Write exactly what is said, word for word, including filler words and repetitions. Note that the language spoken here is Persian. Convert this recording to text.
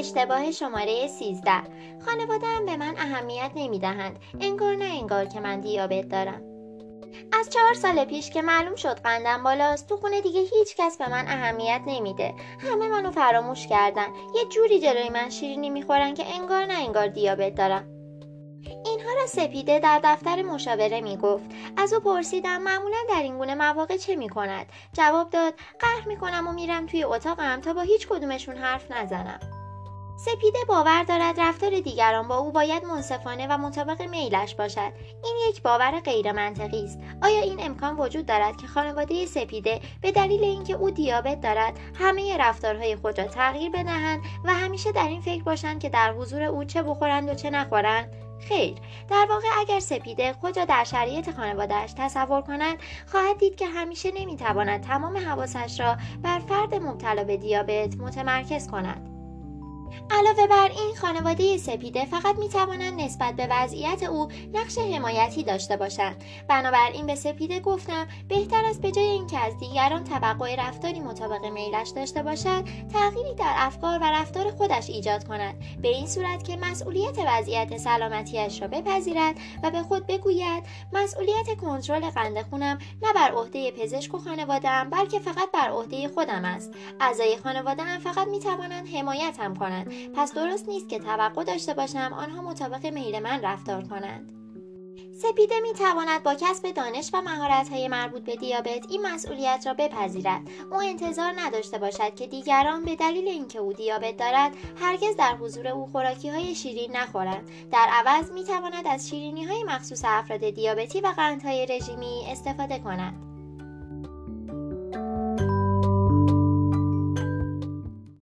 اشتباه شماره سیزده. خانواده‌ام به من اهمیت نمیدهند. انگار نه انگار که من دیابت دارم. از چهار سال پیش که معلوم شد قندم بالاست، تو خونه دیگه هیچ کس به من اهمیت نمیده. همه منو فراموش کردن. یه جوری جلوی من شیرینی میخورن که انگار نه انگار دیابت دارم. اینها را سپیده در دفتر مشاوره می گفت. از او پرسیدم معمولا در این گونه مواقع چه می کند؟ جواب داد قهر می کنم و میرم توی اتاقم تا با هیچ کدومشون حرف نزنم. سپیده باور دارد رفتار دیگران با او باید منصفانه و مطابق میلش باشد. این یک باور غیر منطقی است. آیا این امکان وجود دارد که خانواده سپیده به دلیل اینکه او دیابت دارد همه رفتارهای خود را تغییر بدهند و همیشه در این فکر باشند که در حضور او چه بخورند و چه نخورند؟ خیر، در واقع اگر سپیده خود را در شرایط خانواده‌اش تصور کند، خواهد دید که همیشه نمی‌تواند تمام حواسش را بر فرد مبتلا به دیابت متمرکز کند. علاوه بر این، خانواده سپیده فقط می‌توانند نسبت به وضعیت او نقش حمایتی داشته باشند. بنابراین به سپیده گفتم بهتر است به جای اینکه از دیگران توقع رفتاری مطابق میلش داشته باشد، تغییری در افکار و رفتار خودش ایجاد کند، به این صورت که مسئولیت وضعیت سلامتی‌اش را بپذیرد و به خود بگوید مسئولیت کنترل قند خونم نه بر عهده پزشک و خانواده‌ام، بلکه فقط بر عهده خودم است. اعضای خانواده‌ام فقط می‌توانند حمایتم کنند. پس درست نیست که توقع داشته باشم آنها مطابق میل من رفتار کنند. سپیده می تواند با کسب دانش و مهارت‌های مربوط به دیابت این مسئولیت را بپذیرد. او انتظار نداشته باشد که دیگران به دلیل اینکه او دیابت دارد هرگز در حضور او خوراکی‌های شیرین نخورند. در عوض می تواند از شیرینی‌های مخصوص افراد دیابتی و قندهای رژیمی استفاده کند.